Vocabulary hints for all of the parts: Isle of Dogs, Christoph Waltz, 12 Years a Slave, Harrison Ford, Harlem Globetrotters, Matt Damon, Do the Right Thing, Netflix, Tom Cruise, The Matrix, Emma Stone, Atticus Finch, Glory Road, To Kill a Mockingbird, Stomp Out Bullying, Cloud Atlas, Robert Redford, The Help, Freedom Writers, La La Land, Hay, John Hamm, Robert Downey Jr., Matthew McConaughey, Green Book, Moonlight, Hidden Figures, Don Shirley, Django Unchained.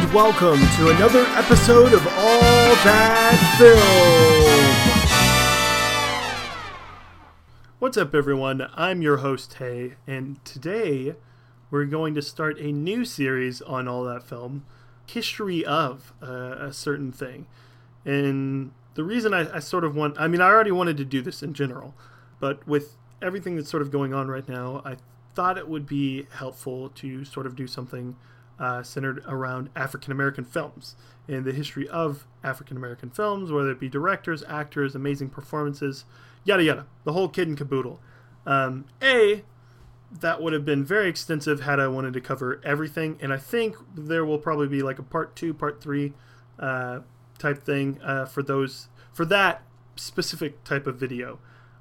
and welcome to another episode of All That Film. What's up, everyone? I'm your host, Hay, and today we're going to start a new series on All That Film, History of a certain thing. And the reason I sort of want, I mean, I already wanted to do this in general, but with everything that's sort of going on right now, I thought it would be helpful to sort of do something centered around African-American films and the history of African-American films, whether it be directors, actors, amazing performances, yada yada, the whole kid and caboodle. That would have been very extensive had I wanted to cover everything, and I think there will probably be like a part two, part three type thing for that specific type of video.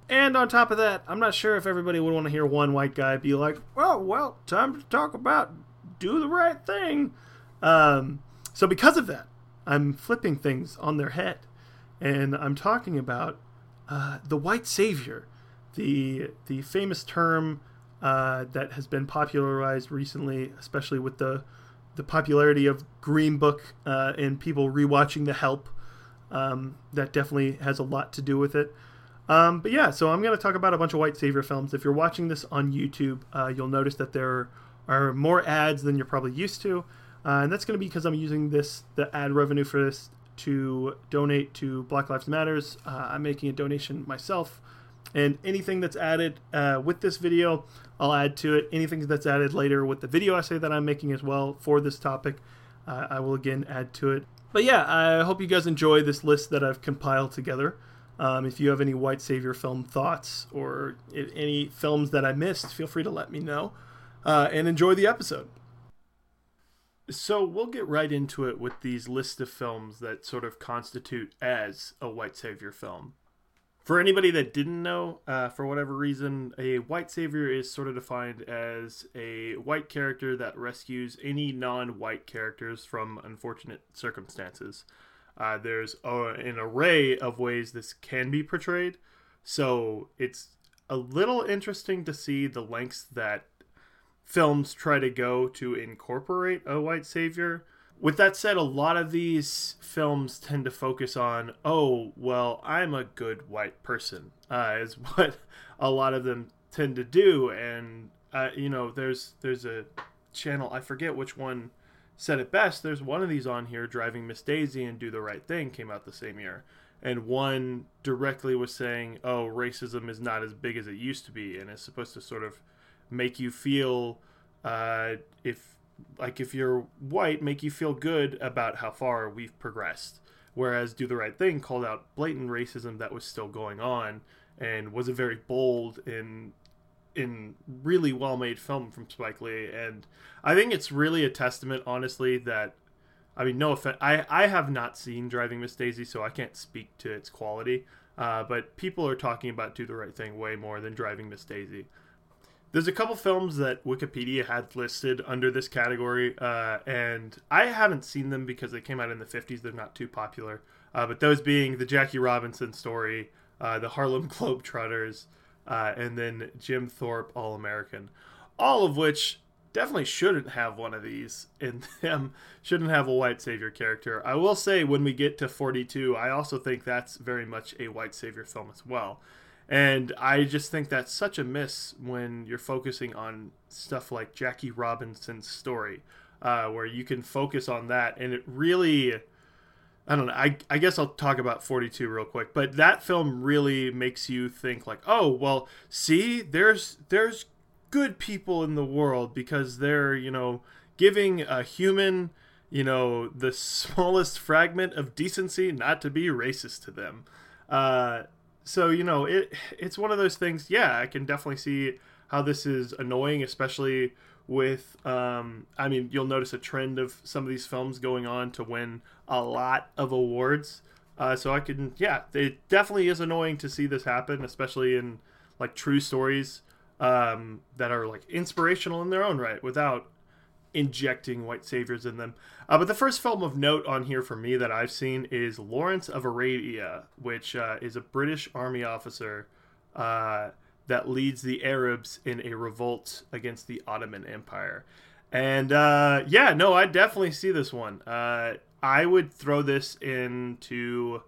And on top of that, I'm not sure if everybody would want to hear one white guy be like, "Oh, well, time to talk about Do the Right Thing." So because of that, I'm flipping things on their head, and I'm talking about the white savior, the famous term that has been popularized recently, especially with the popularity of Green Book and people rewatching The Help. That definitely has a lot to do with it. But yeah, so I'm going to talk about a bunch of white savior films. If you're watching this on YouTube, you'll notice that there are more ads than you're probably used to. And that's going to be because I'm using the ad revenue for this to donate to Black Lives Matters. I'm making a donation myself, and anything that's added with this video, I'll add to it. Anything that's added later with the video essay that I'm making as well for this topic, I will again add to it. But yeah, I hope you guys enjoy this list that I've compiled together. If you have any white savior film thoughts or any films that I missed, feel free to let me know, and enjoy the episode. So we'll get right into it with these lists of films that sort of constitute as a white savior film. For anybody that didn't know, for whatever reason, a white savior is sort of defined as a white character that rescues any non-white characters from unfortunate circumstances. There's an array of ways this can be portrayed, so it's a little interesting to see the lengths that films try to go to incorporate a white savior. With that said, a lot of these films tend to focus on, oh, well, I'm a good white person, is what a lot of them tend to do. And, you know, there's a channel, I forget which one said it best. There's one of these on here, Driving Miss Daisy and Do the Right Thing came out the same year, and one directly was saying, oh, racism is not as big as it used to be, and it's supposed to sort of make you feel, if you're white, make you feel good about how far we've progressed, whereas Do the Right Thing called out blatant racism that was still going on and was a very bold and in really well-made film from Spike Lee. And I think it's really a testament, honestly, that, I mean, no offense, I have not seen Driving Miss Daisy, so I can't speak to its quality, but people are talking about Do the Right Thing way more than Driving Miss Daisy. There's a couple films that Wikipedia had listed under this category, and I haven't seen them because they came out in the 50s. They're not too popular, but those being The Jackie Robinson Story, The Harlem Globetrotters, and then Jim Thorpe, All-American, all of which definitely shouldn't have one of these, and them shouldn't have a white savior character. I will say, when we get to 42, I also think that's very much a white savior film as well. And I just think that's such a miss when you're focusing on stuff like Jackie Robinson's Story, where you can focus on that, and it really, I don't know, I guess I'll talk about 42 real quick, but that film really makes you think like, oh, well, see, there's good people in the world because they're, you know, giving a human, you know, the smallest fragment of decency not to be racist to them. So, you know, it's one of those things, yeah, I can definitely see how this is annoying, especially with, I mean, you'll notice a trend of some of these films going on to win a lot of awards. So I can, yeah, it definitely is annoying to see this happen, especially in like true stories that are like inspirational in their own right without injecting white saviors in them. But the first film of note on here for me that I've seen is Lawrence of Arabia, which is a British army officer that leads the Arabs in a revolt against the Ottoman Empire. And yeah, no, I definitely see this one. I would throw this into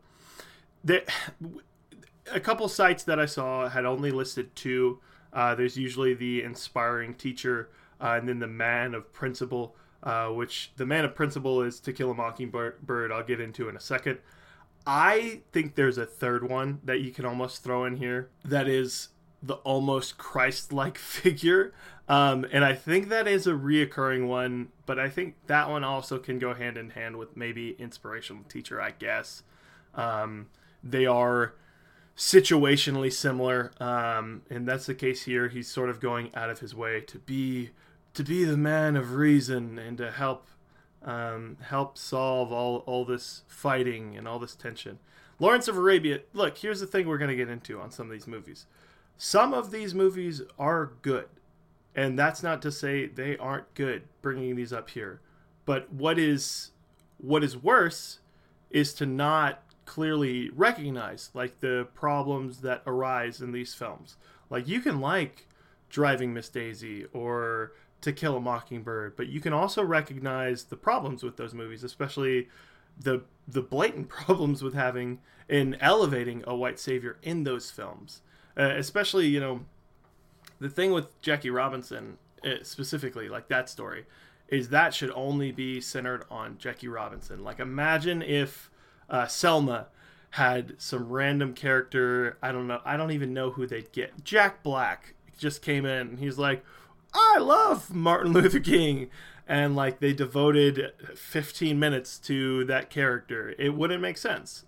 a couple sites that I saw had only listed two. There's usually the Inspiring Teacher and then the Man of Principle, which the Man of Principle is To Kill a Mockingbird. I'll get into in a second. I think there's a third one that you can almost throw in here that is the almost Christ-like figure. And I think that is a reoccurring one, but I think that one also can go hand in hand with maybe Inspirational Teacher, I guess. They are situationally similar, and that's the case here. He's sort of going out of his way to be the man of reason and to help solve all this fighting and all this tension. Lawrence of Arabia. Look, here's the thing we're going to get into on some of these movies. Some of these movies are good, and that's not to say they aren't good, bringing these up here. But what is worse is to not clearly recognize, like, the problems that arise in these films. Like, you can like Driving Miss Daisy or To Kill a Mockingbird, but you can also recognize the problems with those movies, especially the blatant problems with having and elevating a white savior in those films. Especially, you know, the thing with Jackie Robinson specifically, like, that story is that should only be centered on Jackie Robinson. Like, imagine if Selma had some random character. I don't know. I don't even know who they'd get. Jack Black just came in and he's like, I love Martin Luther King. And, like, they devoted 15 minutes to that character. It wouldn't make sense.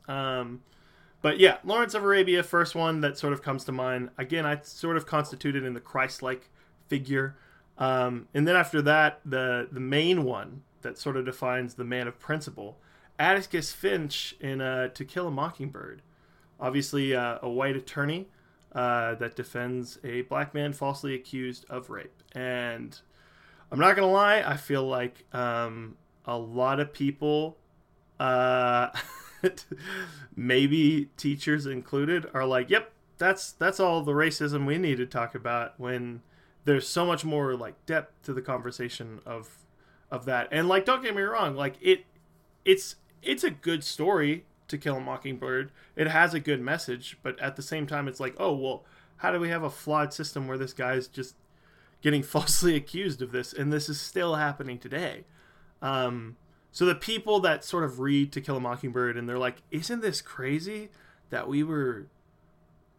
But yeah, Lawrence of Arabia, first one that sort of comes to mind. Again, I sort of constituted in the Christ-like figure. And then after that, the main one that sort of defines the Man of Principle, Atticus Finch in To Kill a Mockingbird. Obviously, a white attorney that defends a black man falsely accused of rape. And I'm not going to lie, I feel like a lot of people, maybe teachers included, are like, yep, that's all the racism we need to talk about, when there's so much more, like, depth to the conversation of that. And, like, don't get me wrong, like, it's a good story, To Kill a Mockingbird. It has a good message, but at the same time, it's like, oh, well, how do we have a flawed system where this guy's just getting falsely accused of this, and this is still happening today? So the people that sort of read To Kill a Mockingbird, and they're like, isn't this crazy that we were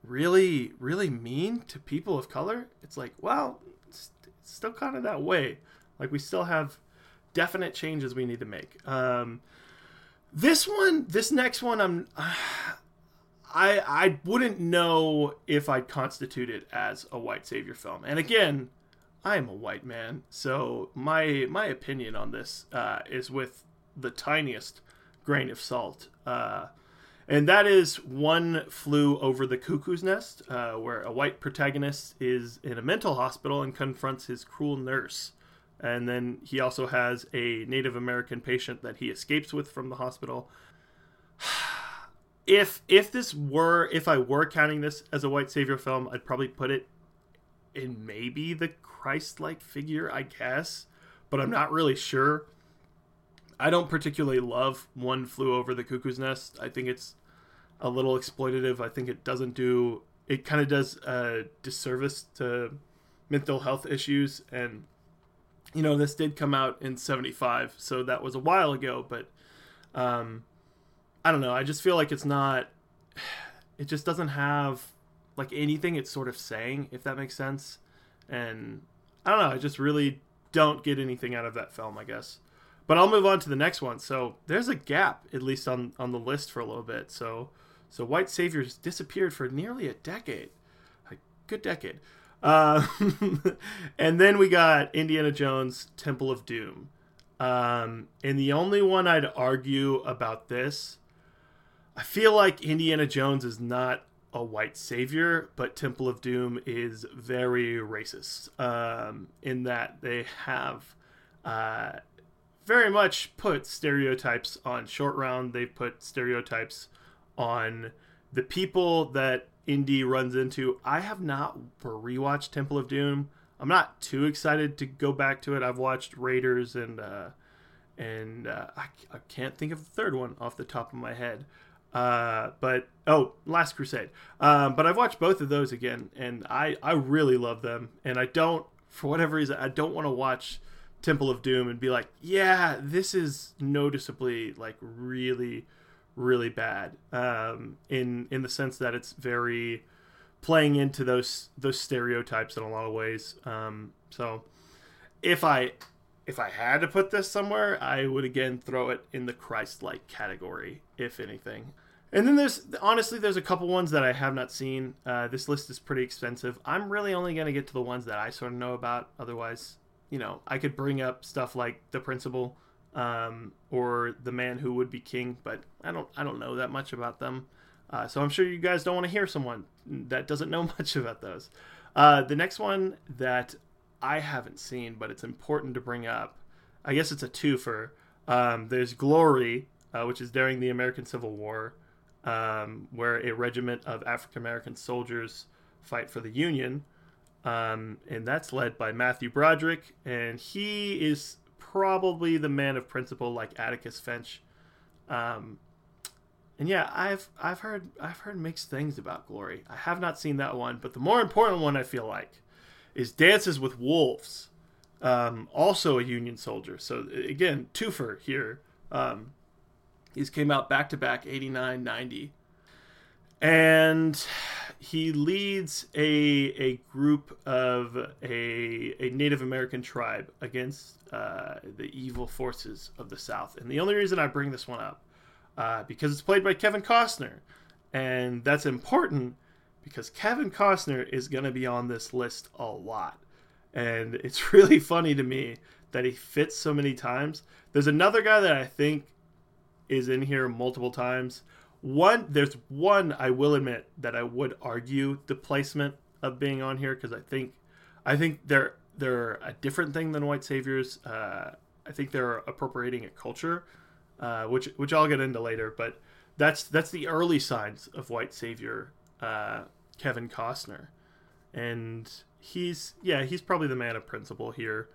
really, really mean to people of color? It's like, well, it's still kind of that way. Like, we still have definite changes we need to make. This next one, I wouldn't know if I'd constitute it as a white savior film. And again, I'm a white man, so my opinion on this is with the tiniest grain of salt. And that is One Flew Over the Cuckoo's Nest, where a white protagonist is in a mental hospital and confronts his cruel nurse. And then he also has a Native American patient that he escapes with from the hospital. If I were counting this as a white savior film, I'd probably put it in maybe the Christ-like figure, I guess. But I'm not really sure. I don't particularly love One Flew Over the Cuckoo's Nest. I think it's a little exploitative. I think it kind of does a disservice to mental health issues, and, you know, this did come out in 75, so that was a while ago, but I don't know. I just feel like it just doesn't have, like, anything it's sort of saying, if that makes sense. And I don't know. I just really don't get anything out of that film, I guess. But I'll move on to the next one. So there's a gap, at least on the list, for a little bit. So white saviors disappeared for nearly a decade. A good decade. And then we got Indiana Jones, Temple of Doom. And the only one I'd argue about this, I feel like Indiana Jones is not a white savior, but Temple of Doom is very racist, in that they have very much put stereotypes on Short Round. They put stereotypes on the people that Indy runs into. I have not rewatched Temple of Doom. I'm not too excited to go back to it. I've watched Raiders and I can't think of the third one off the top of my head. Last Crusade. But I've watched both of those again, and I really love them. And I don't, for whatever reason, I don't want to watch Temple of Doom and be like, yeah, this is noticeably like really, really bad. In the sense that it's very playing into those stereotypes in a lot of ways. So if I had to put this somewhere, I would again throw it in the Christ-like category, if anything. And then there's a couple ones that I have not seen. This list is pretty extensive. I'm really only going to get to the ones that I sort of know about. Otherwise, you know, I could bring up stuff like The Principal, or The Man Who Would Be King, but I don't know that much about them. So I'm sure you guys don't want to hear someone that doesn't know much about those. The next one that I haven't seen, but it's important to bring up. I guess it's a twofer. There's Glory, which is during the American Civil War, where a regiment of African-American soldiers fight for the Union. And that's led by Matthew Broderick. And he is probably the man of principle, like Atticus Finch. And yeah, I've heard mixed things about Glory. I have not seen that one, but the more important one, I feel like, is Dances with Wolves, also a Union soldier. So again, twofer here. These came out back-to-back, 89, 90. And he leads a group of a Native American tribe against the evil forces of the South. And the only reason I bring this one up, because it's played by Kevin Costner. And that's important because Kevin Costner is going to be on this list a lot. And it's really funny to me that he fits so many times. There's another guy that I think is in here multiple times. There's one I will admit that I would argue the placement of being on here, because I think they're a different thing than white saviors. I think they're appropriating a culture, which I'll get into later. But that's the early signs of white savior Kevin Costner, and he's probably the man of principle here.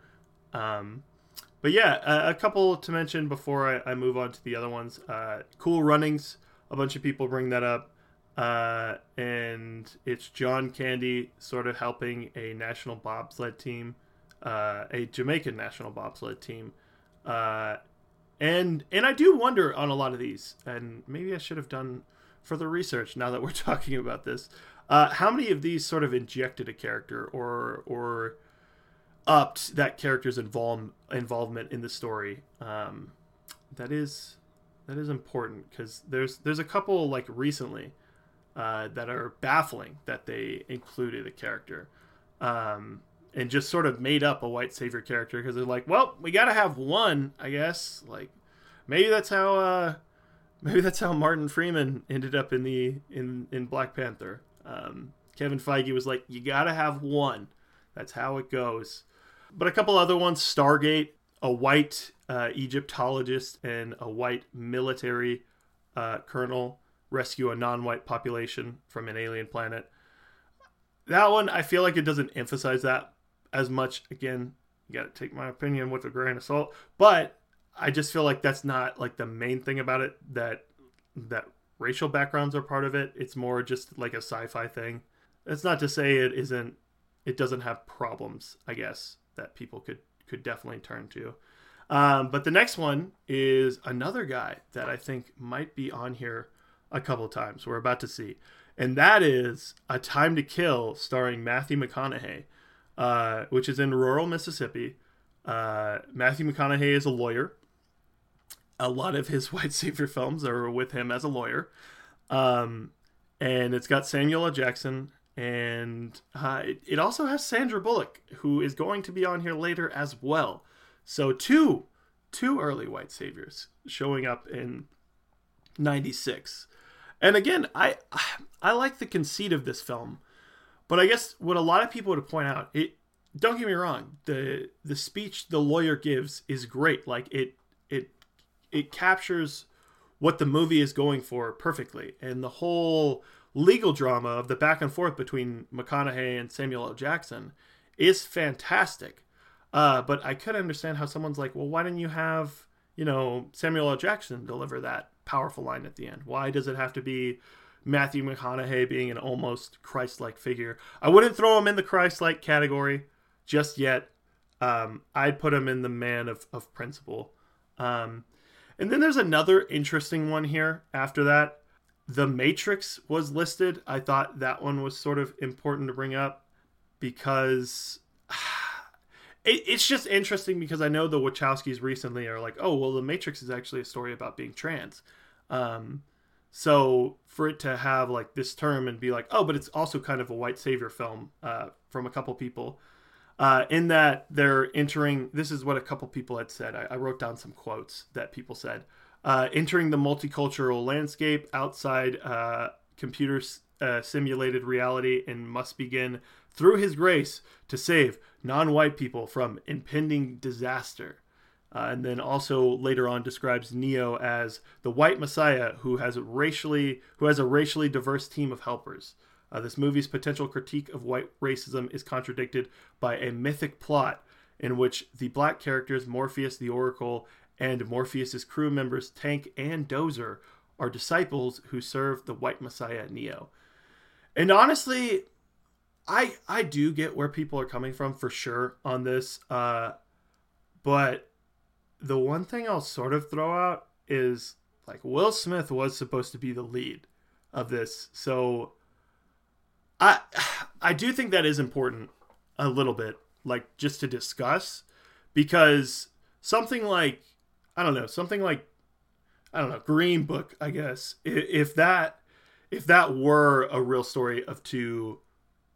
But yeah, a couple to mention before I move on to the other ones. Cool Runnings, a bunch of people bring that up. And it's John Candy sort of helping a national bobsled team, a Jamaican national bobsled team. And I do wonder on a lot of these, and maybe I should have done further research now that we're talking about this, how many of these sort of injected a character or upped that character's involvement in the story. That is important, because there's a couple like recently that are baffling that they included a character and just sort of made up a white savior character, because they're like, well, we got to have one, I guess. Like maybe that's how Martin Freeman ended up in Black Panther. Kevin Feige was like, you got to have one. That's how it goes. But a couple other ones, Stargate, a white Egyptologist and a white military colonel rescue a non-white population from an alien planet. That one, I feel like it doesn't emphasize that as much. Again, you got to take my opinion with a grain of salt. But I just feel like that's not like the main thing about it, that racial backgrounds are part of it. It's more just like a sci-fi thing. That's not to say it doesn't have problems, I guess, that people could definitely turn to. But the next one is another guy that I think might be on here a couple times. We're about to see. And that is A Time to Kill, starring Matthew McConaughey, which is in rural Mississippi. Matthew McConaughey is a lawyer. A lot of his white savior films are with him as a lawyer. And it's got Samuel L. Jackson. And it also has Sandra Bullock, who is going to be on here later as well. So two early white saviors showing up in 96. And again, I like the conceit of this film, but I guess what a lot of people would point out, don't get me wrong, the speech the lawyer gives is great. Like it captures what the movie is going for perfectly, and the whole legal drama of the back and forth between McConaughey and Samuel L. Jackson is fantastic. But I could understand how someone's like, well, why didn't you have, you know, Samuel L. Jackson deliver that powerful line at the end? Why does it have to be Matthew McConaughey being an almost Christ-like figure? I wouldn't throw him in the Christ-like category just yet. I'd put him in the man of principle. And then there's another interesting one here after that. The Matrix was listed. I thought that one was sort of important to bring up because it's just interesting because I know the Wachowskis recently are like, oh, well, The Matrix is actually a story about being trans. So for it to have like this term and be like, oh, but it's also kind of a white savior film from a couple people. In that they're entering, this is what a couple people had said. I wrote down some quotes that people said. Entering the multicultural landscape outside computers simulated reality and must begin through his grace to save non-white people from impending disaster. And then also later on describes Neo as the white messiah who has a racially diverse team of helpers. This movie's potential critique of white racism is contradicted by a mythic plot in which the black characters Morpheus the Oracle and Morpheus's crew members Tank and Dozer are disciples who serve the white messiah Neo. And honestly, I do get where people are coming from for sure on this. But the one thing I'll sort of throw out is like Will Smith was supposed to be the lead of this. So I do think that is important a little bit, like just to discuss, because something like Green Book, I guess, if that were a real story of two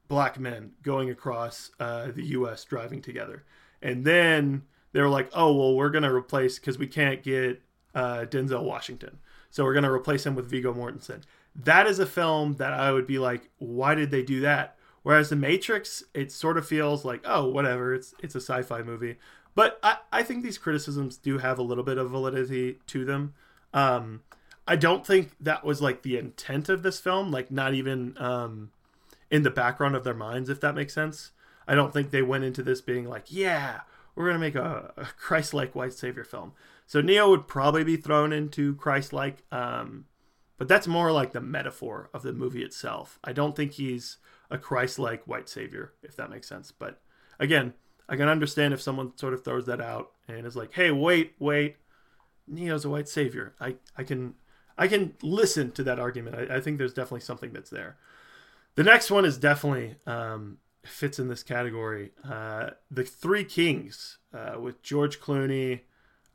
black men going across the U.S. driving together, and then they were like, oh, well, we're going to replace, because we can't get Denzel Washington, so we're going to replace him with Viggo Mortensen. That is a film that I would be like, why did they do that? Whereas The Matrix, it sort of feels like, oh, whatever, it's a sci-fi movie. But I think these criticisms do have a little bit of validity to them. I don't think that was like the intent of this film, like not even in the background of their minds, if that makes sense. I don't think they went into this being like, yeah, we're going to make a Christ-like white savior film. So Neo would probably be thrown into Christ-like, but that's more like the metaphor of the movie itself. I don't think he's a Christ-like white savior, if that makes sense. But again, I can understand if someone sort of throws that out and is like, hey, wait, Neo's a white savior. I can listen to that argument. I think there's definitely something that's there. The next one is definitely fits in this category. The Three Kings with George Clooney,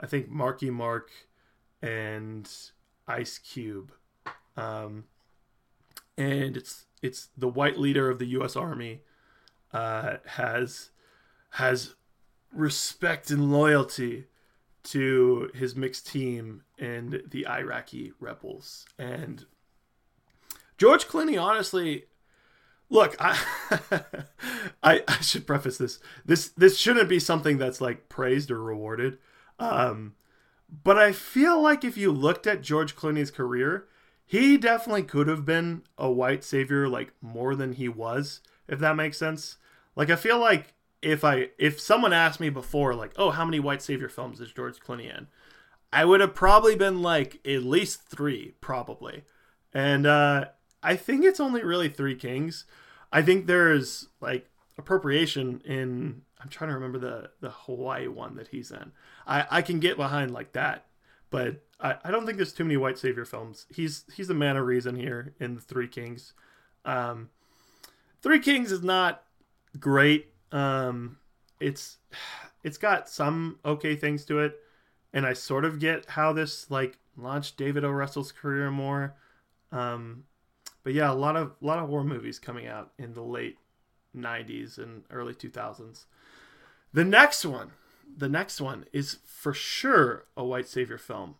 I think Marky Mark, and Ice Cube. And it's the white leader of the U.S. Army has respect and loyalty to his mixed team and the Iraqi rebels. And George Clooney, honestly, look, I should preface this. This shouldn't be something that's like praised or rewarded. But I feel like if you looked at George Clooney's career, he definitely could have been a white savior, like more than he was, if that makes sense. Like, I feel like if someone asked me before, like, oh, how many white savior films is George Clooney in? I would have probably been like at least three, probably. And I think it's only really Three Kings. I think there's like Appropriation in, I'm trying to remember the Hawaii one that he's in. I can get behind like that, but I don't think there's too many white savior films. He's the man of reason here in the Three Kings. Three Kings is not great. It's got some okay things to it, and I sort of get how this like launched David O. Russell's career more. But yeah, a lot of war movies coming out in the late 90s and early 2000s. The next one is for sure a white savior film.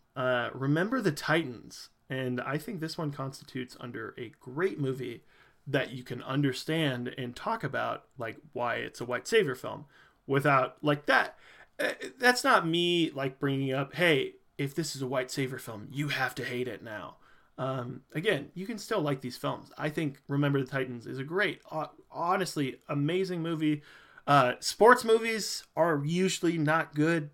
Remember the Titans, and I think this one constitutes under a great movie that you can understand and talk about like why it's a white savior film without like that's not me like bringing up, hey, if this is a white savior film you have to hate it now. Again, you can still like these films. I think Remember the Titans is a great, honestly amazing movie. Sports movies are usually not good.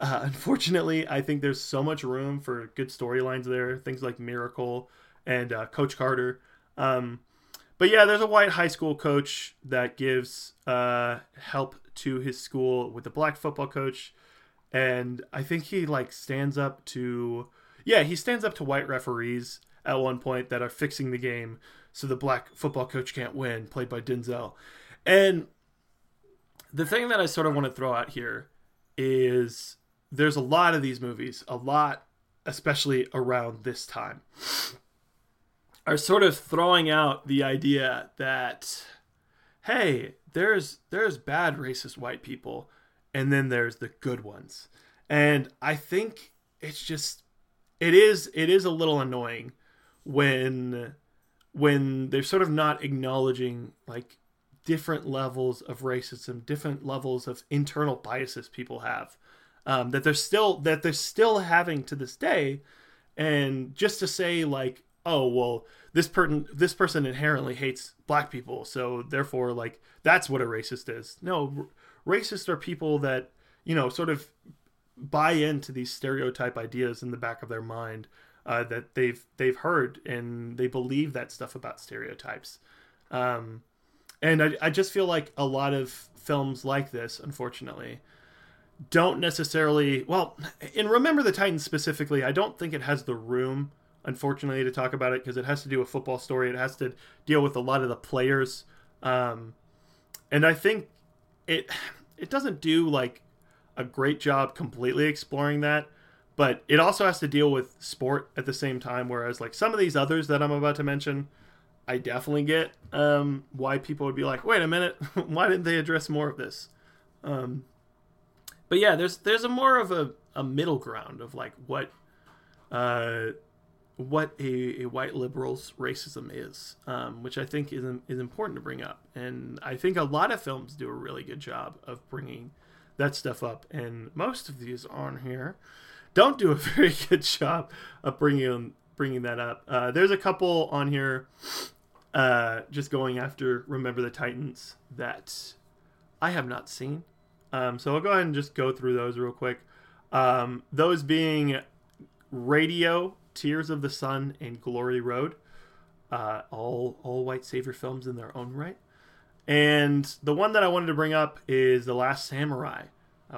Unfortunately, I think there's so much room for good storylines there. Things like Miracle and Coach Carter. But yeah, there's a white high school coach that gives help to his school with a black football coach. And I think he stands up to white referees at one point that are fixing the game so the black football coach can't win, played by Denzel. And the thing that I sort of want to throw out here is there's a lot of these movies, especially around this time, are sort of throwing out the idea that, hey, there's bad racist white people, and then there's the good ones. And I think it's just, it is a little annoying when they're sort of not acknowledging like different levels of racism, different levels of internal biases people have, that they're still having to this day. And just to say like, oh, well, this person inherently hates black people, so therefore, like, that's what a racist is. No, racists are people that, you know, sort of buy into these stereotype ideas in the back of their mind that they've heard, and they believe that stuff about stereotypes. And I just feel like a lot of films like this, unfortunately, don't necessarily... Well, in Remember the Titans specifically, I don't think it has the room, unfortunately, to talk about it, because it has to do a football story. It has to deal with a lot of the players. And I think it doesn't do like a great job completely exploring that, but it also has to deal with sport at the same time. Whereas like some of these others that I'm about to mention, I definitely get why people would be like, wait a minute, why didn't they address more of this? But yeah, there's a more of a middle ground of like what a white liberal's racism is, which I think is important to bring up. And I think a lot of films do a really good job of bringing that stuff up. And most of these on here don't do a very good job of bringing that up. There's a couple on here just going after Remember the Titans that I have not seen. So I'll go ahead and just go through those real quick. Those being Radio, Tears of the Sun, and Glory Road, all white savior films in their own right. And the one that I wanted to bring up is The Last Samurai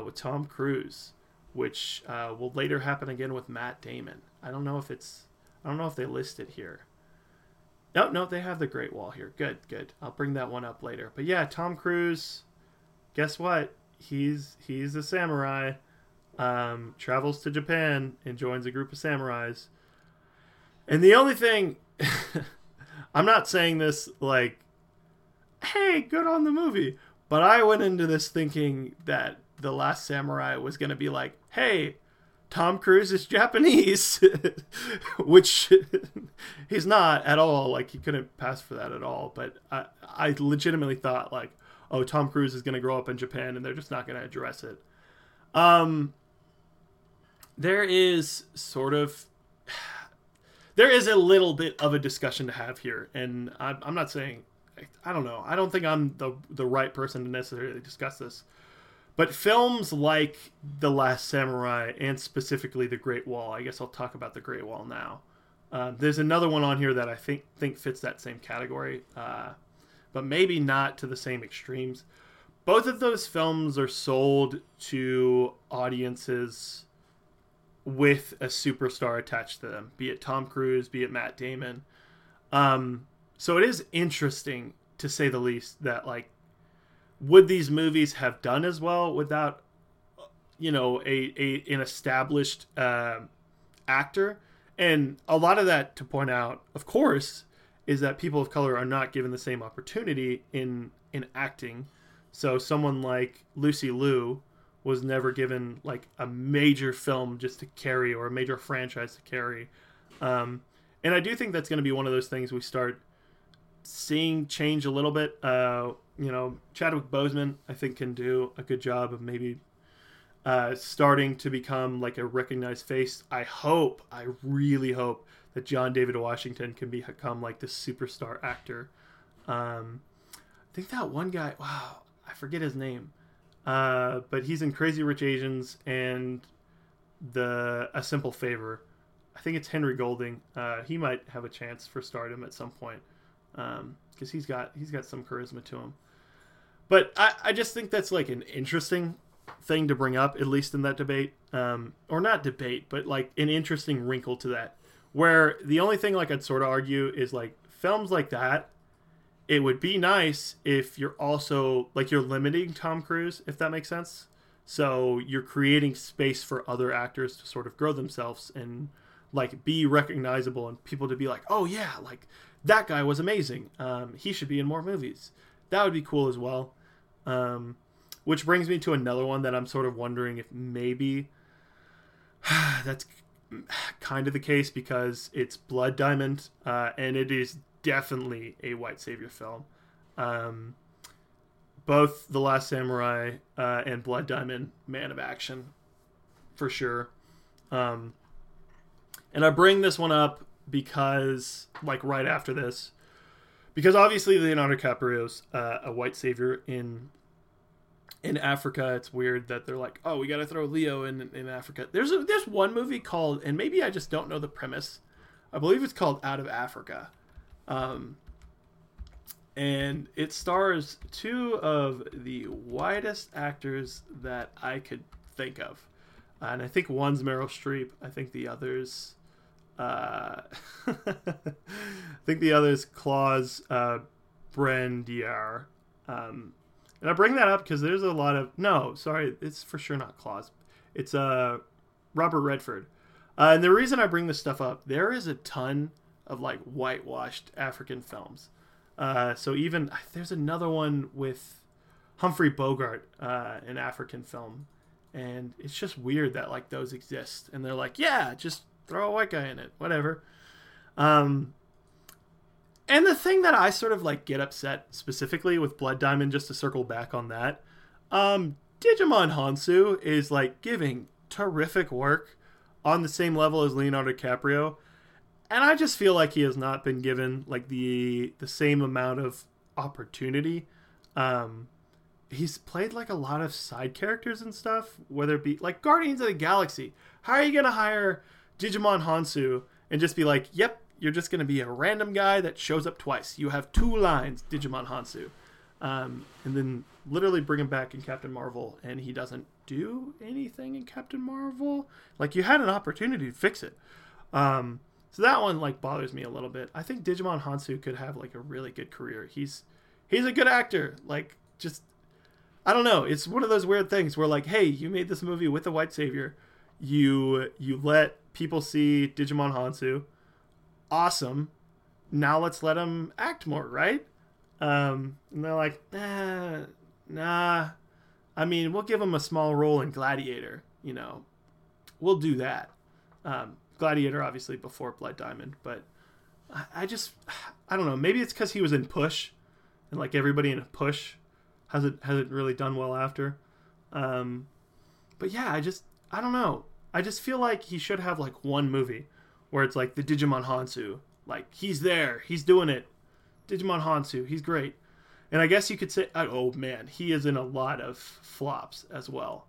with Tom Cruise, which will later happen again with Matt Damon. I don't know if they list it here. No, they have The Great Wall here. Good. I'll bring that one up later. But yeah, Tom Cruise, guess what? He's a samurai, travels to Japan and joins a group of samurais. And the only thing, I'm not saying this like, hey, good on the movie, but I went into this thinking that The Last Samurai was going to be like, hey, Tom Cruise is Japanese, which he's not at all. Like, he couldn't pass for that at all. But I legitimately thought like, oh, Tom Cruise is going to grow up in Japan and they're just not going to address it. There is a little bit of a discussion to have here, and I'm not saying, I don't know. I don't think I'm the right person to necessarily discuss this, but films like The Last Samurai and specifically The Great Wall, I guess I'll talk about The Great Wall now. There's another one on here that I think fits that same category, but maybe not to the same extremes. Both of those films are sold to audiences with a superstar attached to them, be it Tom Cruise, be it Matt Damon. So it is interesting, to say the least, that like, would these movies have done as well without, you know, an established actor? And a lot of that, to point out, of course, is that people of color are not given the same opportunity in acting. So someone like Lucy Liu was never given like a major film just to carry, or a major franchise to carry. And I do think that's going to be one of those things we start seeing change a little bit. You know, Chadwick Boseman, I think, can do a good job of maybe starting to become like a recognized face. I really hope that John David Washington can become like the superstar actor. I think that one guy, wow, I forget his name, but he's in Crazy Rich Asians and A Simple Favor. I think it's Henry Golding. He might have a chance for stardom at some point, because he's got some charisma to him. But I just think that's like an interesting thing to bring up, at least in that debate, or not debate, but like an interesting wrinkle to that, where the only thing like I'd sort of argue is like films like that. It would be nice if you're also like you're limiting Tom Cruise, if that makes sense. So you're creating space for other actors to sort of grow themselves and like be recognizable and people to be like, oh yeah, like that guy was amazing. He should be in more movies. That would be cool as well. Which brings me to another one that I'm sort of wondering if maybe that's kind of the case, because it's Blood Diamond, and it is definitely a white savior film. Both The Last Samurai and Blood Diamond, man of action, for sure. And I bring this one up because, like, right after this, because obviously Leonardo DiCaprio's a white savior in Africa. It's weird that they're like, oh, we got to throw Leo in Africa. There's one movie called, and maybe I just don't know the premise. I believe it's called Out of Africa. And it stars two of the whitest actors that I could think of. And I think one's Meryl Streep. I think the other's, Claus Brandier. And I bring that up because there's a lot of... No, sorry, it's for sure not Claus. It's Robert Redford. And the reason I bring this stuff up, there is a ton of like whitewashed African films. So even there's another one with Humphrey Bogart, an African film, and it's just weird that like those exist and they're like, yeah, just throw a white guy in it, whatever. And the thing that I sort of like get upset specifically with Blood Diamond, just to circle back on that, Digimon Hansu is like giving terrific work on the same level as Leonardo DiCaprio. And I just feel like he has not been given like the same amount of opportunity. He's played like a lot of side characters and stuff, whether it be like Guardians of the Galaxy. How are you going to hire Digimon Hansu and just be like, yep, you're just going to be a random guy that shows up twice. You have two lines, Digimon Hansu. And then literally bring him back in Captain Marvel, and he doesn't do anything in Captain Marvel. Like, you had an opportunity to fix it. So that one like bothers me a little bit. I think Digimon Hansu could have like a really good career. He's a good actor. Like, just, I don't know. It's one of those weird things where like, hey, you made this movie with a white savior. You let people see Digimon Hansu. Awesome. Now let's let him act more, right? And they're like, nah. I mean, we'll give him a small role in Gladiator. You know, we'll do that. Gladiator, obviously, before Blood Diamond, but I don't know. Maybe it's because he was in Push, and like everybody in Push hasn't really done well after. But yeah, I don't know. I just feel like he should have like one movie where it's like the Digimon Hansu, like he's there, he's doing it. Digimon Hansu, he's great. And I guess you could say, oh man, he is in a lot of flops as well.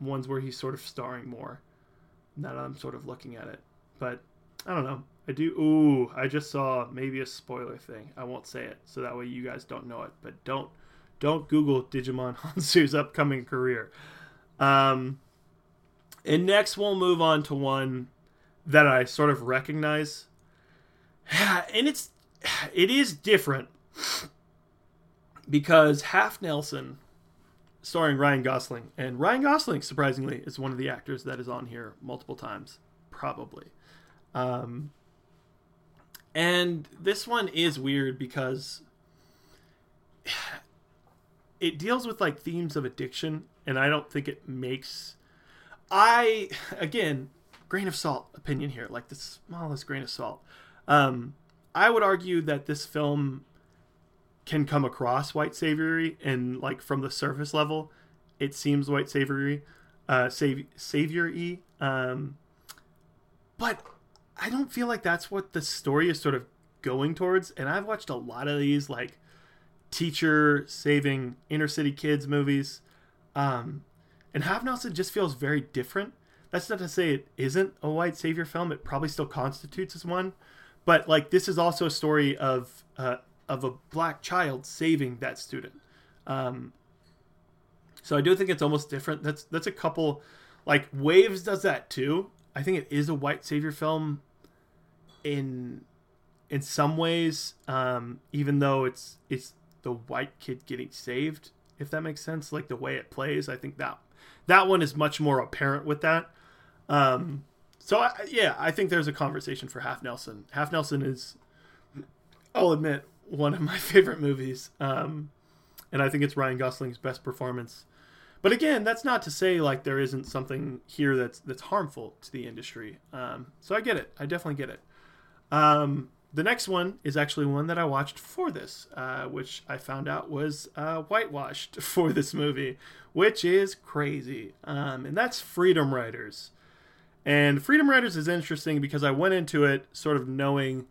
Ones where he's sort of starring more. Now that I'm sort of looking at it, but I don't know. I just saw maybe a spoiler thing. I won't say it, so that way you guys don't know it, but don't Google Digimon Hansu's upcoming career. And next we'll move on to one that I sort of recognize. And it is different because Half Nelson, starring Ryan Gosling. And Ryan Gosling, surprisingly, is one of the actors that is on here multiple times, probably. And this one is weird because it deals with like themes of addiction, and I don't think it makes... again, grain of salt opinion here, like the smallest grain of salt. I would argue that this film can come across white saviory, and like from the surface level it seems white saviory, saviory, but I don't feel like that's what the story is sort of going towards. And I've watched a lot of these like teacher saving inner city kids movies. And Half Nelson just feels very different. That's not to say it isn't a white savior film. It probably still constitutes as one. But like, this is also a story of a black child saving that student. So I do think it's almost different. That's a couple, like Waves does that too. I think it is a white savior film in some ways, even though it's the white kid getting saved, if that makes sense. Like the way it plays, I think that one is much more apparent with that. I think there's a conversation for Half Nelson. Half Nelson is, I'll admit, one of my favorite movies. And I think it's Ryan Gosling's best performance. But again, that's not to say like there isn't something here that's harmful to the industry. So I get it. I definitely get it. The next one is actually one that I watched for this, which I found out was whitewashed for this movie, which is crazy. And that's Freedom Writers. And Freedom Writers is interesting because I went into it sort of knowing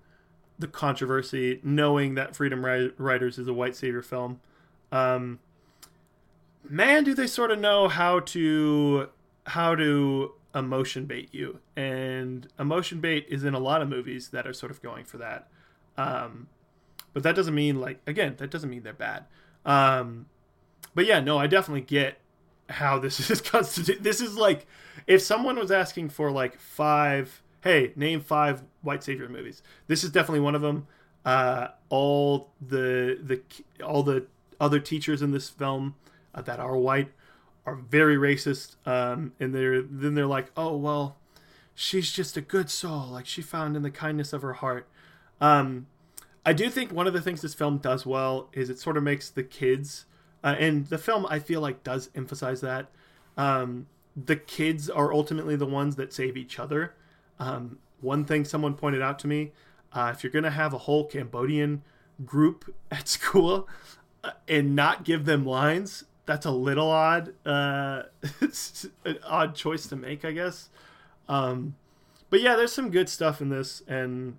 the controversy, knowing that Freedom Writers is a white savior film. Man, do they sort of know how to emotion bait you. And emotion bait is in a lot of movies that are sort of going for that. But that doesn't mean that doesn't mean they're bad. But yeah, no, I definitely get how this is constituted. This is like, if someone was asking for like name 5 white savior movies, this is definitely one of them. All the other teachers in this film that are white are very racist, and they're like, oh well, she's just a good soul, like she found in the kindness of her heart. I do think one of the things this film does well is it sort of makes the kids, and the film I feel like does emphasize that, the kids are ultimately the ones that save each other. One thing someone pointed out to me, if you're gonna have a whole Cambodian group at school and not give them lines, that's a little odd. It's an odd choice to make, I guess. But yeah, there's some good stuff in this. And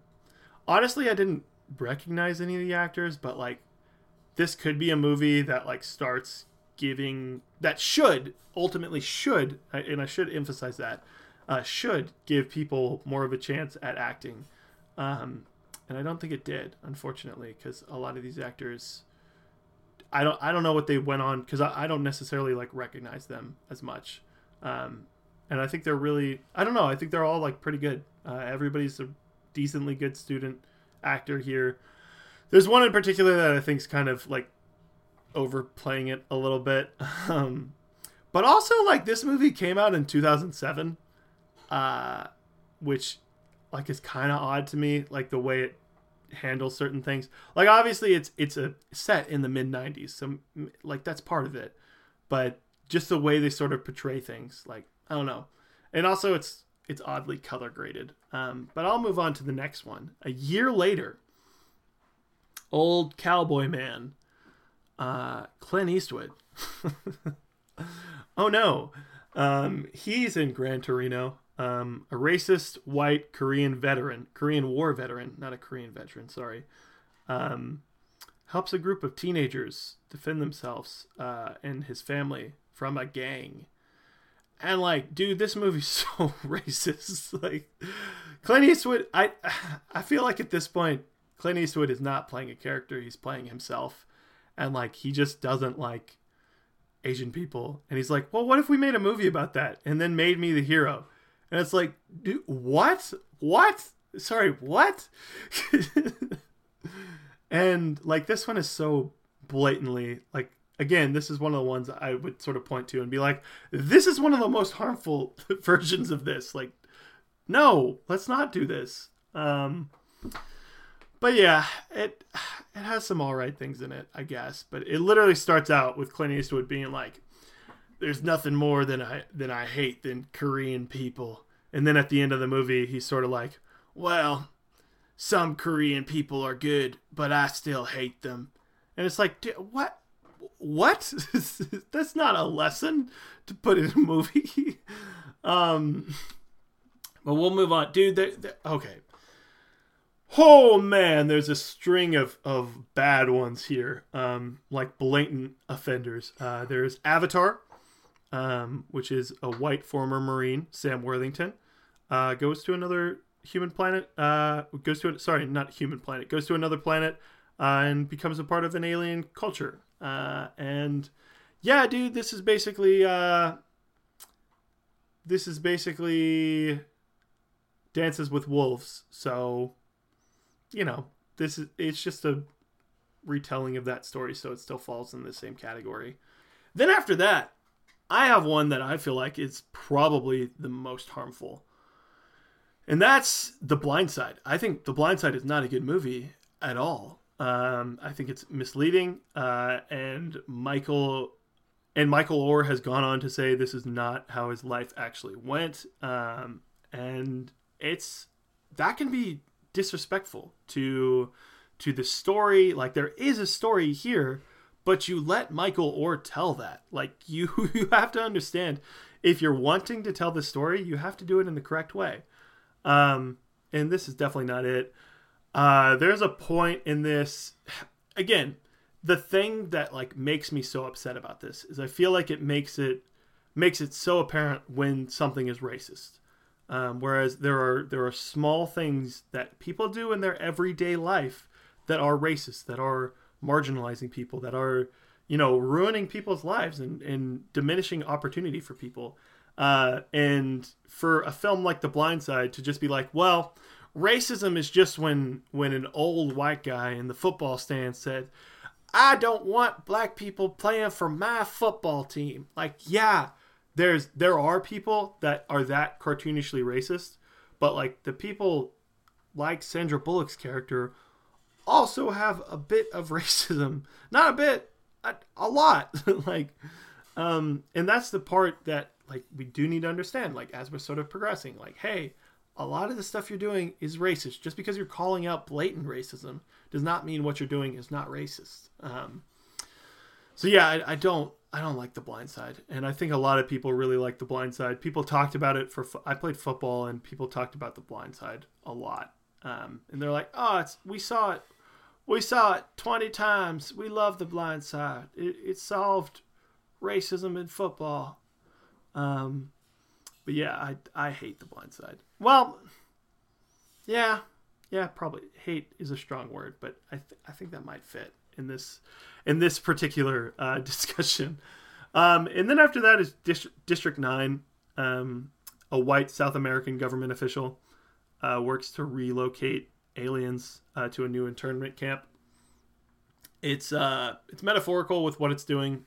honestly, I didn't recognize any of the actors, but like, this could be a movie that like starts giving, that should ultimately, and I should emphasize that, should give people more of a chance at acting. And I don't think it did, unfortunately, because a lot of these actors, I don't know what they went on, because I don't necessarily like recognize them as much, and I think they're really, I don't know, I think they're all like pretty good. Everybody's a decently good student actor here. There's one in particular that I think's kind of like overplaying it a little bit, but also like this movie came out in 2007, which like is kind of odd to me, like the way it handle certain things. Like obviously it's a set in the mid 90s, so like that's part of it, but just the way they sort of portray things, like I don't know. And also it's oddly color graded. But I'll move on to the next one. A year later, Old Cowboy Man, Clint Eastwood. Oh no. He's in Gran Torino. A racist white Korean War veteran, not a Korean veteran, sorry, helps a group of teenagers defend themselves and his family from a gang. And like, dude, this movie's so racist. Like, Clint Eastwood, I feel like at this point, Clint Eastwood is not playing a character; he's playing himself, and like he just doesn't like Asian people. And he's like, well, what if we made a movie about that and then made me the hero? And it's like, dude, what? Sorry, what? And like, this one is so blatantly, like, again, this is one of the ones I would sort of point to and be like, this is one of the most harmful versions of this. Like, no, let's not do this. But yeah, it has some all right things in it, I guess. But it literally starts out with Clint Eastwood being like, there's nothing more than I hate than Korean people. And then at the end of the movie, he's sort of like, well, some Korean people are good, but I still hate them. And it's like, what? That's not a lesson to put in a movie. But we'll move on. Dude, okay. oh man, there's a string of bad ones here, like blatant offenders. There's Avatar, which is a white former Marine, Sam Worthington, goes to another human planet, goes to another planet, and becomes a part of an alien culture. And yeah, dude, this is basically Dances with Wolves. So, you know, it's just a retelling of that story. So it still falls in the same category. Then after that, I have one that I feel like is probably the most harmful. And that's The Blind Side. I think The Blind Side is not a good movie at all. I think it's misleading. And Michael Orr has gone on to say this is not how his life actually went. And that can be disrespectful to the story. Like, there is a story here, but you let Michael Orr tell that. Like, you have to understand, if you're wanting to tell the story, you have to do it in the correct way. And this is definitely not it. There's a point in this, again, the thing that like makes me so upset about this is I feel like it makes it so apparent when something is racist. Whereas there are small things that people do in their everyday life that are racist, that are marginalizing people, that are, you know, ruining people's lives and diminishing opportunity for people. And for a film like The Blind Side to just be like, well, racism is just when an old white guy in the football stand said, I don't want black people playing for my football team. Like, yeah, there are people that are that cartoonishly racist, but like the people like Sandra Bullock's character also have a bit of racism, not a bit, a lot. Like, and that's the part that like we do need to understand, like as we're sort of progressing, like, hey, a lot of the stuff you're doing is racist. Just because you're calling out blatant racism does not mean what you're doing is not racist. So yeah, I don't like The Blind Side, and I think a lot of people really like The Blind Side. People talked about it I played football, and people talked about The Blind Side a lot. And they're like, oh, we saw it 20 times. We love The Blind Side. It solved racism in football. But yeah, I hate The Blind Side. Well, yeah, probably hate is a strong word, but I think that might fit in this particular discussion. And then after that is District 9. A white South American government official works to relocate aliens to a new internment camp. It's metaphorical with what it's doing,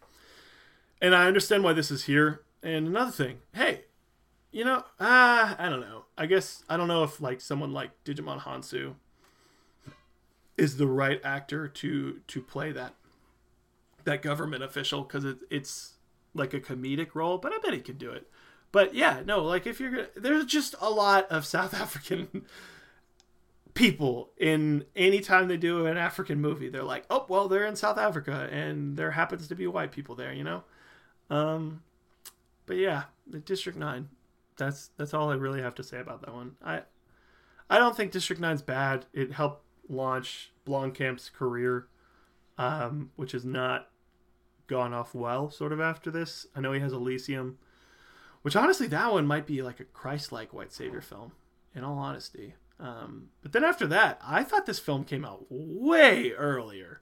and I understand why this is here. And another thing, hey, you know, I don't know. I guess I don't know if like someone like Digimon Hansu is the right actor to play that government official, because it's like a comedic role, but I bet he could do it. But yeah, no, like if you're gonna, there's just a lot of South African people in any time they do an African movie, they're like, oh well, they're in South Africa and there happens to be white people there, you know. But yeah, the District 9, that's all I really have to say about that one. I don't think District 9's bad. It helped launch Blomkamp's career, which has not gone off well sort of after this. I know he has Elysium, which honestly that one might be like a Christ-like white savior film, in all honesty. But then after that, I thought this film came out way earlier.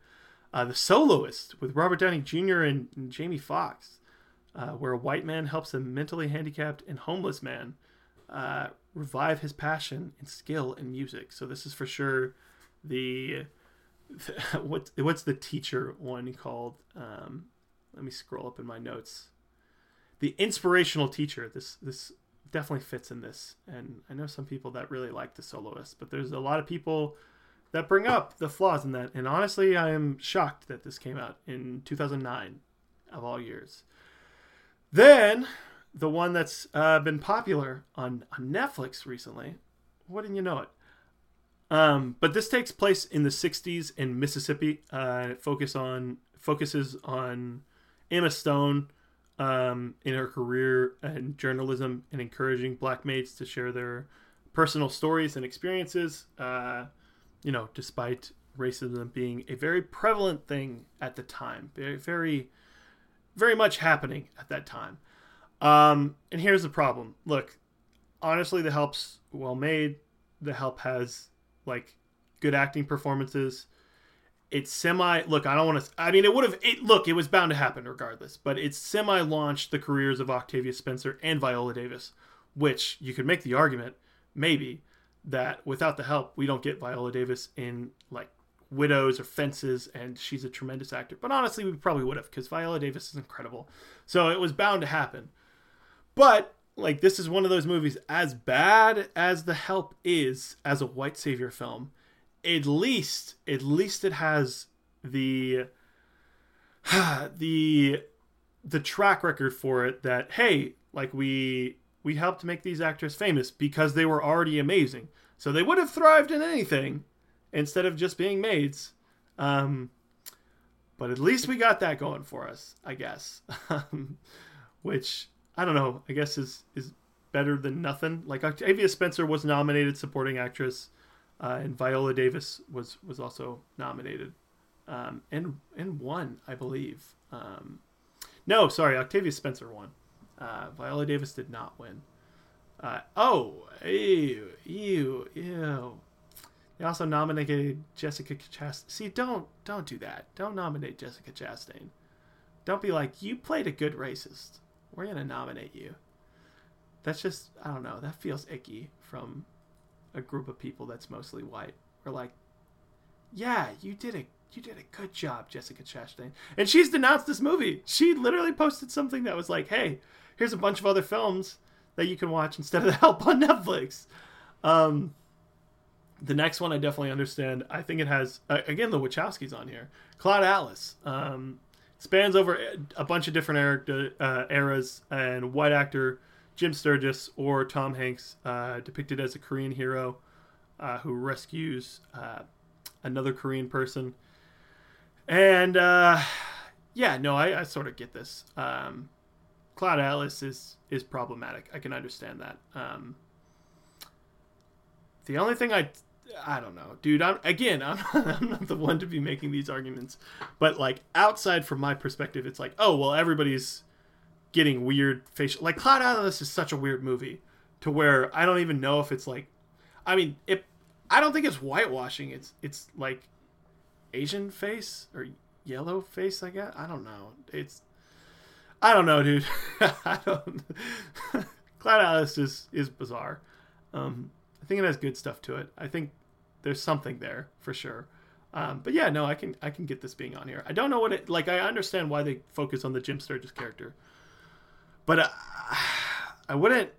The Soloist with Robert Downey Jr. and Jamie Foxx. Where a white man helps a mentally handicapped and homeless man revive his passion and skill in music. So this is for sure the what's the teacher one called? Let me scroll up in my notes. The Inspirational Teacher. This definitely fits in this. And I know some people that really like The Soloist, but there's a lot of people that bring up the flaws in that. And honestly, I am shocked that this came out in 2009 of all years. Then, the one that's been popular on Netflix recently, wouldn't you know it? But this takes place in the 60s in Mississippi, and it focuses on Emma Stone in her career in journalism and encouraging black maids to share their personal stories and experiences. you know, despite racism being a very prevalent thing at the time, very much happening at that time. And here's the problem. Look, honestly, The Help's well made. The Help has like good acting performances. It's semi, look, I don't want to, I mean, it would have, it, look, it was bound to happen regardless, but it's semi launched the careers of Octavia Spencer and Viola Davis, which you could make the argument maybe that without The Help, we don't get Viola Davis in like Widows or Fences, and she's a tremendous actor. But honestly, we probably would have, because Viola Davis is incredible. So it was bound to happen. But like, this is one of those movies, as bad as The Help is as a white savior film, At least it has the track record for it that, hey, like we helped make these actors famous because they were already amazing. So they would have thrived in anything instead of just being maids. But at least we got that going for us, I guess. Which, I don't know, I guess is better than nothing. Like, Octavia Spencer was nominated supporting actress. And Viola Davis was also nominated and won, I believe. No, sorry, Octavia Spencer won. Viola Davis did not win. Ew. They also nominated Jessica Chastain. See, don't do that. Don't nominate Jessica Chastain. Don't be like, you played a good racist, we're going to nominate you. That's just, I don't know, that feels icky from a group of people that's mostly white. We're like, yeah, you did a good job, Jessica Chastain. And she's denounced this movie. She literally posted something that was like, hey, here's a bunch of other films that you can watch instead of The Help on Netflix. The next one I definitely understand. I think it has, again, the Wachowskis on here. Cloud Atlas. Spans over a bunch of different eras, and white actor Jim Sturgess or Tom Hanks, depicted as a Korean hero who rescues another Korean person. And I sort of get this. Cloud Atlas is problematic. I can understand that. The only thing I don't know, dude. I'm not the one to be making these arguments, but like outside from my perspective, it's like, oh well, everybody's getting weird facial, like Cloud Atlas is such a weird movie to where I don't even know if it's like, I mean, I don't think it's whitewashing. It's like Asian face or yellow face, I guess. I don't know. I don't know, dude. Cloud Atlas is bizarre. I think it has good stuff to it. I think there's something there for sure. But yeah, no, I can get this being on here. I don't know what it, like, I understand why they focus on the Jim Sturgess character. But I wouldn't.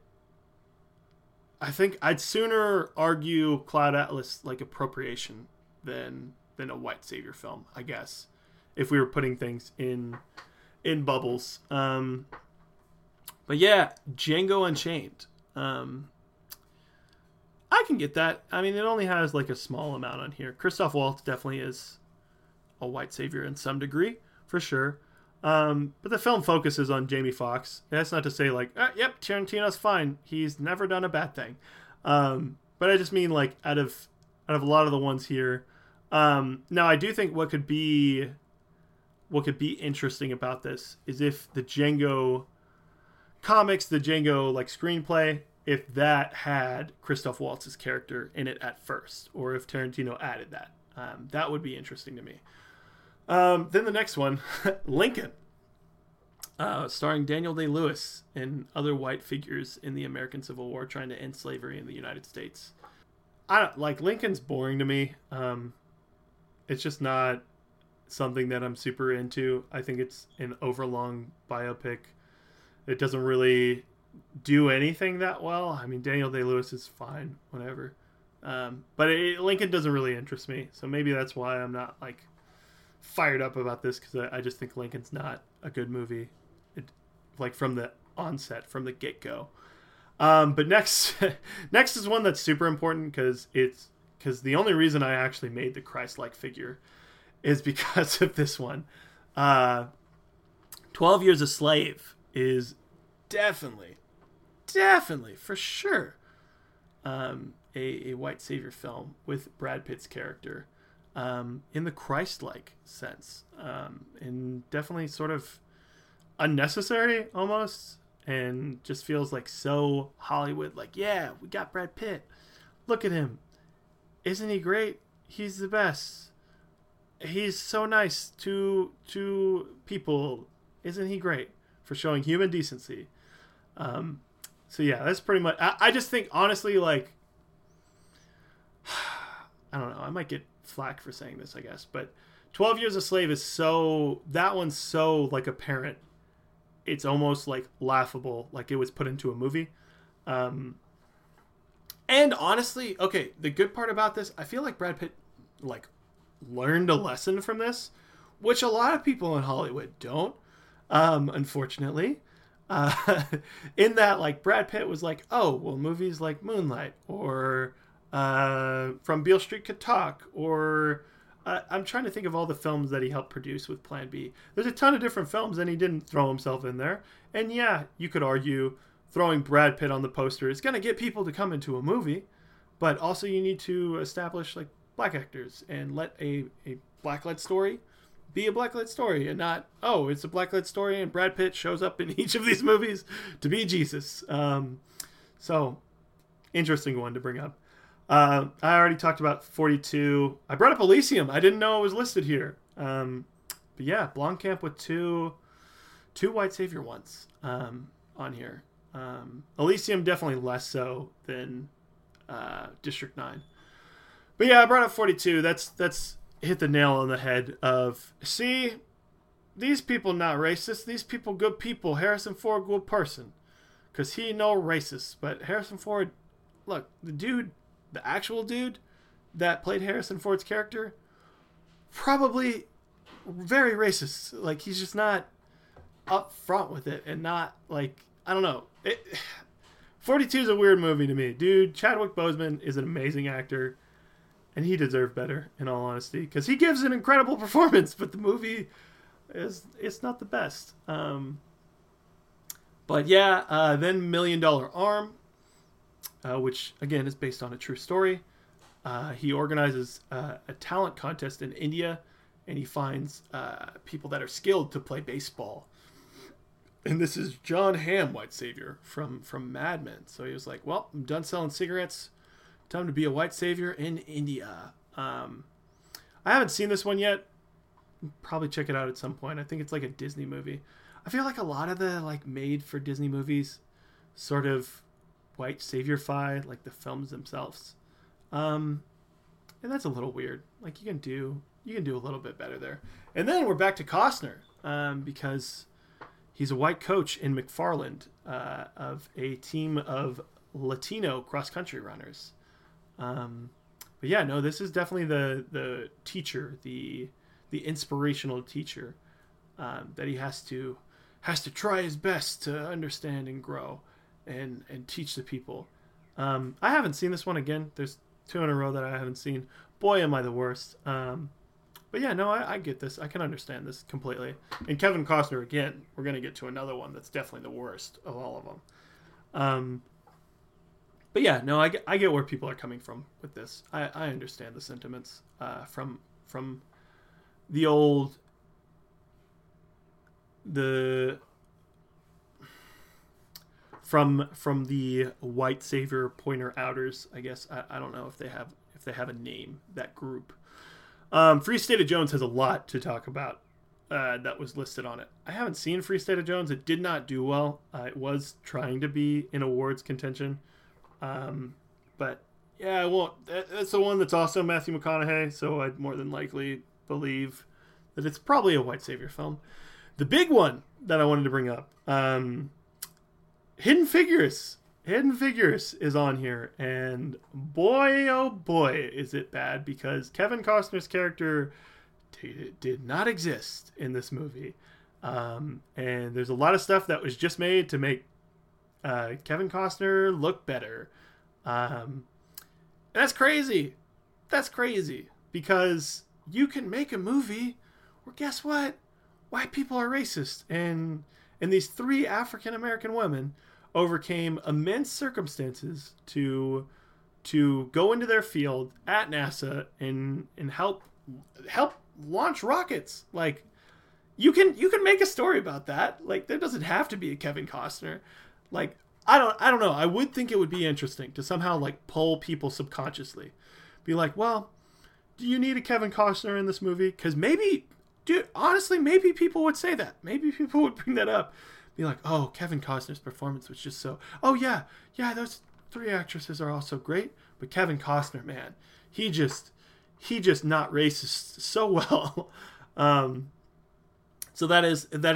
I think I'd sooner argue Cloud Atlas like appropriation than a white savior film, I guess, if we were putting things in bubbles. But yeah, Django Unchained. I can get that. I mean, it only has like a small amount on here. Christoph Waltz definitely is a white savior in some degree, for sure. But the film focuses on Jamie Foxx. That's not to say like, yep, Tarantino's fine, he's never done a bad thing. But I just mean like out of a lot of the ones here. Now I do think what could be interesting about this is if the Django comics, the Django like screenplay, if that had Christoph Waltz's character in it at first, or if Tarantino added that, that would be interesting to me. Then the next one, Lincoln, starring Daniel Day-Lewis and other white figures in the American Civil War trying to end slavery in the United States. I don't like, Lincoln's boring to me. It's just not something that I'm super into. I think it's an overlong biopic. It doesn't really do anything that well. I mean, Daniel Day-Lewis is fine, whatever. But Lincoln doesn't really interest me. So maybe that's why I'm not like fired up about this, because I just think Lincoln's not a good movie, like from the onset, from the get-go. But next is one that's super important, because the only reason I actually made the Christ-like figure is because of this one. 12 Years a Slave is definitely for sure a white savior film with Brad Pitt's character in the Christ-like sense, and definitely sort of unnecessary almost, and just feels like so Hollywood, like, yeah, we got Brad Pitt, look at him, isn't he great, he's the best, he's so nice to people, isn't he great for showing human decency. So yeah, that's pretty much, I just think honestly, like, I don't know, I might get flack for saying this, I guess, but 12 Years a Slave is so, that one's so like apparent, it's almost like laughable, like it was put into a movie. And honestly, okay, the good part about this, I feel like Brad Pitt like learned a lesson from this, which a lot of people in Hollywood don't, unfortunately. In that, like, Brad Pitt was like, oh, well, movies like Moonlight or From Beale Street Could Talk, or I'm trying to think of all the films that he helped produce with Plan B. There's a ton of different films, and he didn't throw himself in there. And yeah, you could argue throwing Brad Pitt on the poster is going to get people to come into a movie, but also you need to establish, like, black actors and let a black-led story be a black-led story, and not, oh, it's a black-led story and Brad Pitt shows up in each of these movies to be Jesus. So, interesting one to bring up. I already talked about 42. I brought up Elysium. I didn't know it was listed here. But yeah, Blomkamp with two white savior ones on here. Elysium definitely less so than District 9. But yeah, I brought up 42. That's hit the nail on the head of, see, these people not racist, these people good people. Harrison Ford good person, because he no racist. But Harrison Ford, look, the dude, the actual dude that played Harrison Ford's character, probably very racist. Like, he's just not up front with it, and not like, I don't know, 42 is a weird movie to me, dude. Chadwick Boseman is an amazing actor, and he deserved better, in all honesty, because he gives an incredible performance, but the movie it's not the best. But yeah, then $1 Million Arm, which again is based on a true story. He organizes a talent contest in India, and he finds people that are skilled to play baseball. And this is John Hamm, white savior from Mad Men. So he was like, well, I'm done selling cigarettes. Time to be a white savior in India. I haven't seen this one yet. Probably check it out at some point. I think it's like a Disney movie. I feel like a lot of the like made for Disney movies sort of white savior-fy like the films themselves. And that's a little weird. Like, you can do a little bit better there. And then we're back to Costner, because he's a white coach in McFarland of a team of Latino cross-country runners. But yeah, no, this is definitely the teacher, the inspirational teacher, that he has to try his best to understand and grow and teach the people. I haven't seen this one again. There's two in a row that I haven't seen. Boy, am I the worst. But yeah, no, I get this. I can understand this completely. And Kevin Costner, again, we're going to get to another one that's definitely the worst of all of them. But yeah, no, I get where people are coming from with this. I understand the sentiments from the old, from the white savior pointer outers. I guess I don't know if they have a name, that group. Free State of Jones has a lot to talk about that was listed on it. I haven't seen Free State of Jones. It did not do well. It was trying to be in awards contention. But yeah, I won't. That's the one that's also Matthew McConaughey, so I'd more than likely believe that it's probably a white savior film. The big one that I wanted to bring up, Hidden Figures. Hidden Figures is on here, and boy, oh boy, is it bad, because Kevin Costner's character did not exist in this movie. And there's a lot of stuff that was just made to make Kevin Costner look better. That's crazy. That's crazy, because you can make a movie where, guess what? White people are racist, and these three African American women overcame immense circumstances to to go into their field at NASA and help launch rockets. Like, you can make a story about that. Like, there doesn't have to be a Kevin Costner. Like, I don't know. I would think it would be interesting to somehow, like, pull people subconsciously. Be like, well, do you need a Kevin Costner in this movie? Because maybe, dude, honestly, maybe people would say that. Maybe people would bring that up. Be like, oh, Kevin Costner's performance was just so... Oh, yeah, those three actresses are also great. But Kevin Costner, man, he just not racist so well. So that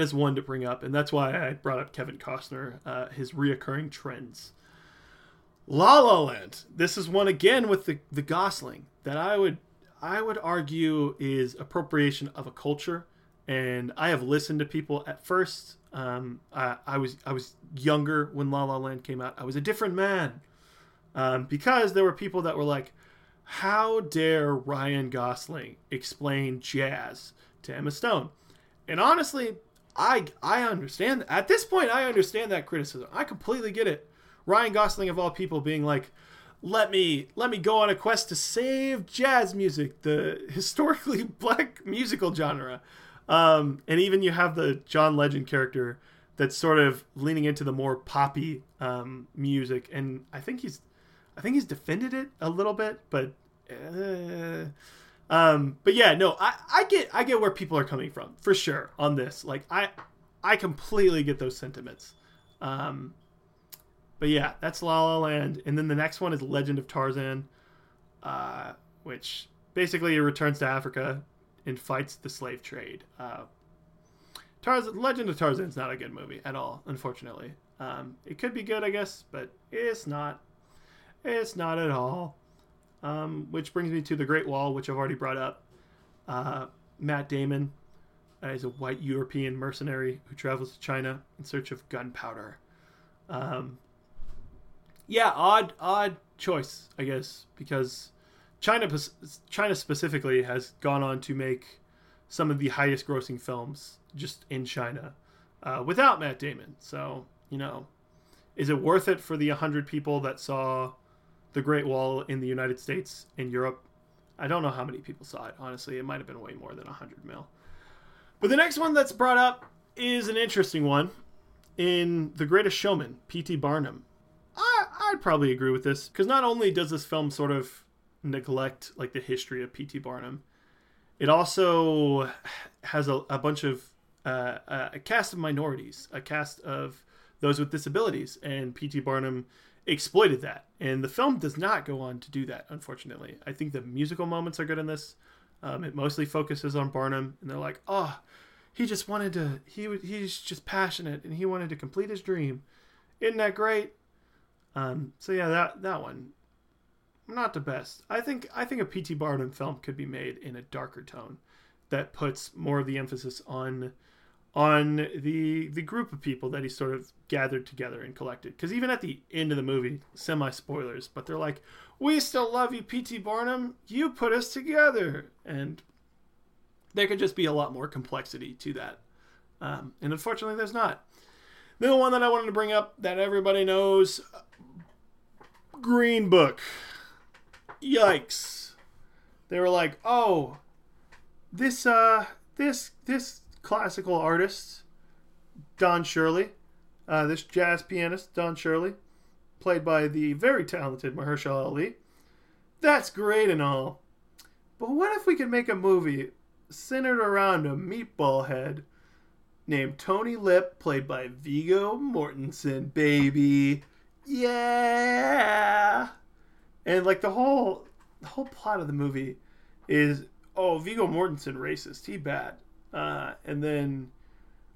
is one to bring up. And that's why I brought up Kevin Costner, his reoccurring trends. La La Land. This is one, again, with the Gosling that I would argue is appropriation of a culture. And I have listened to people at first. I was younger when La La Land came out. I was a different man, because there were people that were like, how dare Ryan Gosling explain jazz to Emma Stone? And honestly, I understand. At this point, I understand that criticism. I completely get it. Ryan Gosling, of all people, being like, let me go on a quest to save jazz music, the historically black musical genre. And even you have the John Legend character that's sort of leaning into the more poppy music, and I think he's defended it a little bit, but yeah, no, I get where people are coming from for sure on this. Like, I completely get those sentiments. But yeah, that's La La Land, and then the next one is Legend of Tarzan, which basically returns to Africa and fights the slave trade. Legend of Tarzan is not a good movie at all, unfortunately. It could be good, I guess, but it's not. It's not at all. Which brings me to The Great Wall, which I've already brought up. Matt Damon is a white European mercenary who travels to China in search of gunpowder. Odd choice, I guess, because... China specifically has gone on to make some of the highest grossing films just in China without Matt Damon. So, you know, is it worth it for the 100 people that saw The Great Wall in the United States and Europe? I don't know how many people saw it, honestly. It might have been way more than 100 mil. But the next one that's brought up is an interesting one. In The Greatest Showman, P.T. Barnum. I'd probably agree with this, because not only does this film sort of neglect like the history of P.T. Barnum, it also has a bunch of a cast of minorities, a cast of those with disabilities, and P.T. Barnum exploited that, and the film does not go on to do that, unfortunately. I think the musical moments are good in this. It mostly focuses on Barnum, and they're like, oh, he's just passionate and he wanted to complete his dream, isn't that great? So yeah, that one, not the best. I think a P.T. Barnum film could be made in a darker tone that puts more of the emphasis on the group of people that he sort of gathered together and collected. Because even at the end of the movie, semi-spoilers, but they're like, we still love you, P.T. Barnum. You put us together. And there could just be a lot more complexity to that. And unfortunately, there's not. The one that I wanted to bring up that everybody knows, Green Book. Yikes. They were like, oh, this classical artist Don Shirley, this jazz pianist Don Shirley, played by the very talented Mahershala Ali, that's great and all, but what if we could make a movie centered around a meatball head named Tony Lip, played by Viggo Mortensen, baby. Yeah. And, like, the whole plot of the movie is, oh, Viggo Mortensen racist. He bad. And then,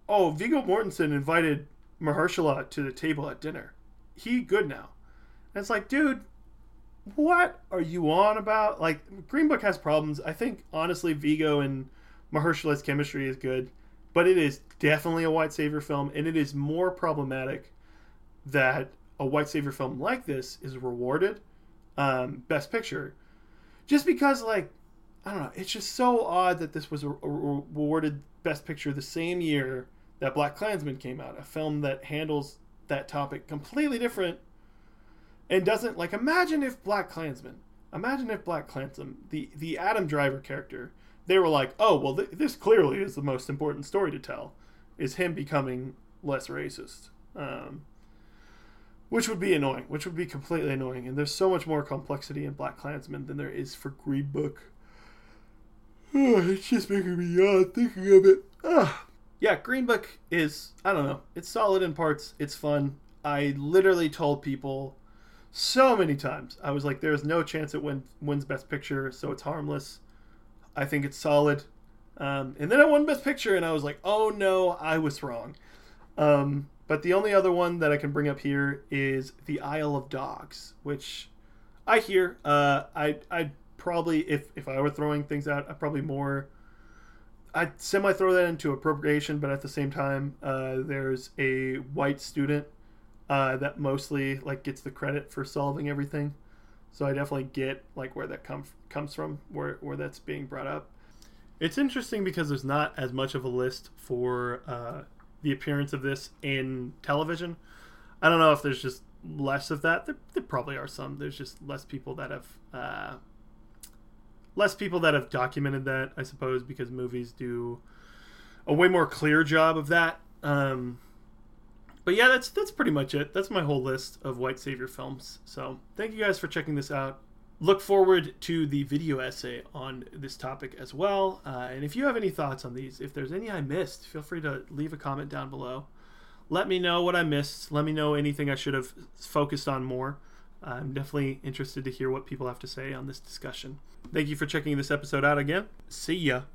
oh, Viggo Mortensen invited Mahershala to the table at dinner. He good now. And it's like, dude, what are you on about? Like, Green Book has problems. I think, honestly, Viggo and Mahershala's chemistry is good. But it is definitely a white savior film. And it is more problematic that a white savior film like this is rewarded. Best Picture, just because, like, I don't know, it's just so odd that this was awarded Best Picture the same year that Black Klansman came out, a film that handles that topic completely different, And doesn't, like, imagine if Black Klansman, the Adam Driver character, they were like, oh, well, this clearly is the most important story to tell, is him becoming less racist. Which would be completely annoying. And there's so much more complexity in Black Klansman than there is for Green Book. Oh, it's just making me yawn thinking of it. Ugh. Yeah, Green Book is, I don't know, it's solid in parts, it's fun. I literally told people so many times, I was like, there's no chance it wins Best Picture, so it's harmless. I think it's solid. And then it won Best Picture, and I was like, oh no, I was wrong. But the only other one that I can bring up here is The Isle of Dogs, which I hear. I'd probably, if I were throwing things out, I'd semi-throw that into appropriation, but at the same time, there's a white student that mostly, like, gets the credit for solving everything. So I definitely get, like, where that comes from, where that's being brought up. It's interesting because there's not as much of a list for the appearance of this in television. I don't know if there's just less of that. There probably are some. There's just less people that have documented that, I suppose, because movies do a way more clear job of that. But yeah, that's pretty much it. That's my whole list of white savior films. So thank you guys for checking this out. Look forward to the video essay on this topic as well. And if you have any thoughts on these, if there's any I missed, feel free to leave a comment down below. Let me know what I missed. Let me know anything I should have focused on more. I'm definitely interested to hear what people have to say on this discussion. Thank you for checking this episode out again. See ya.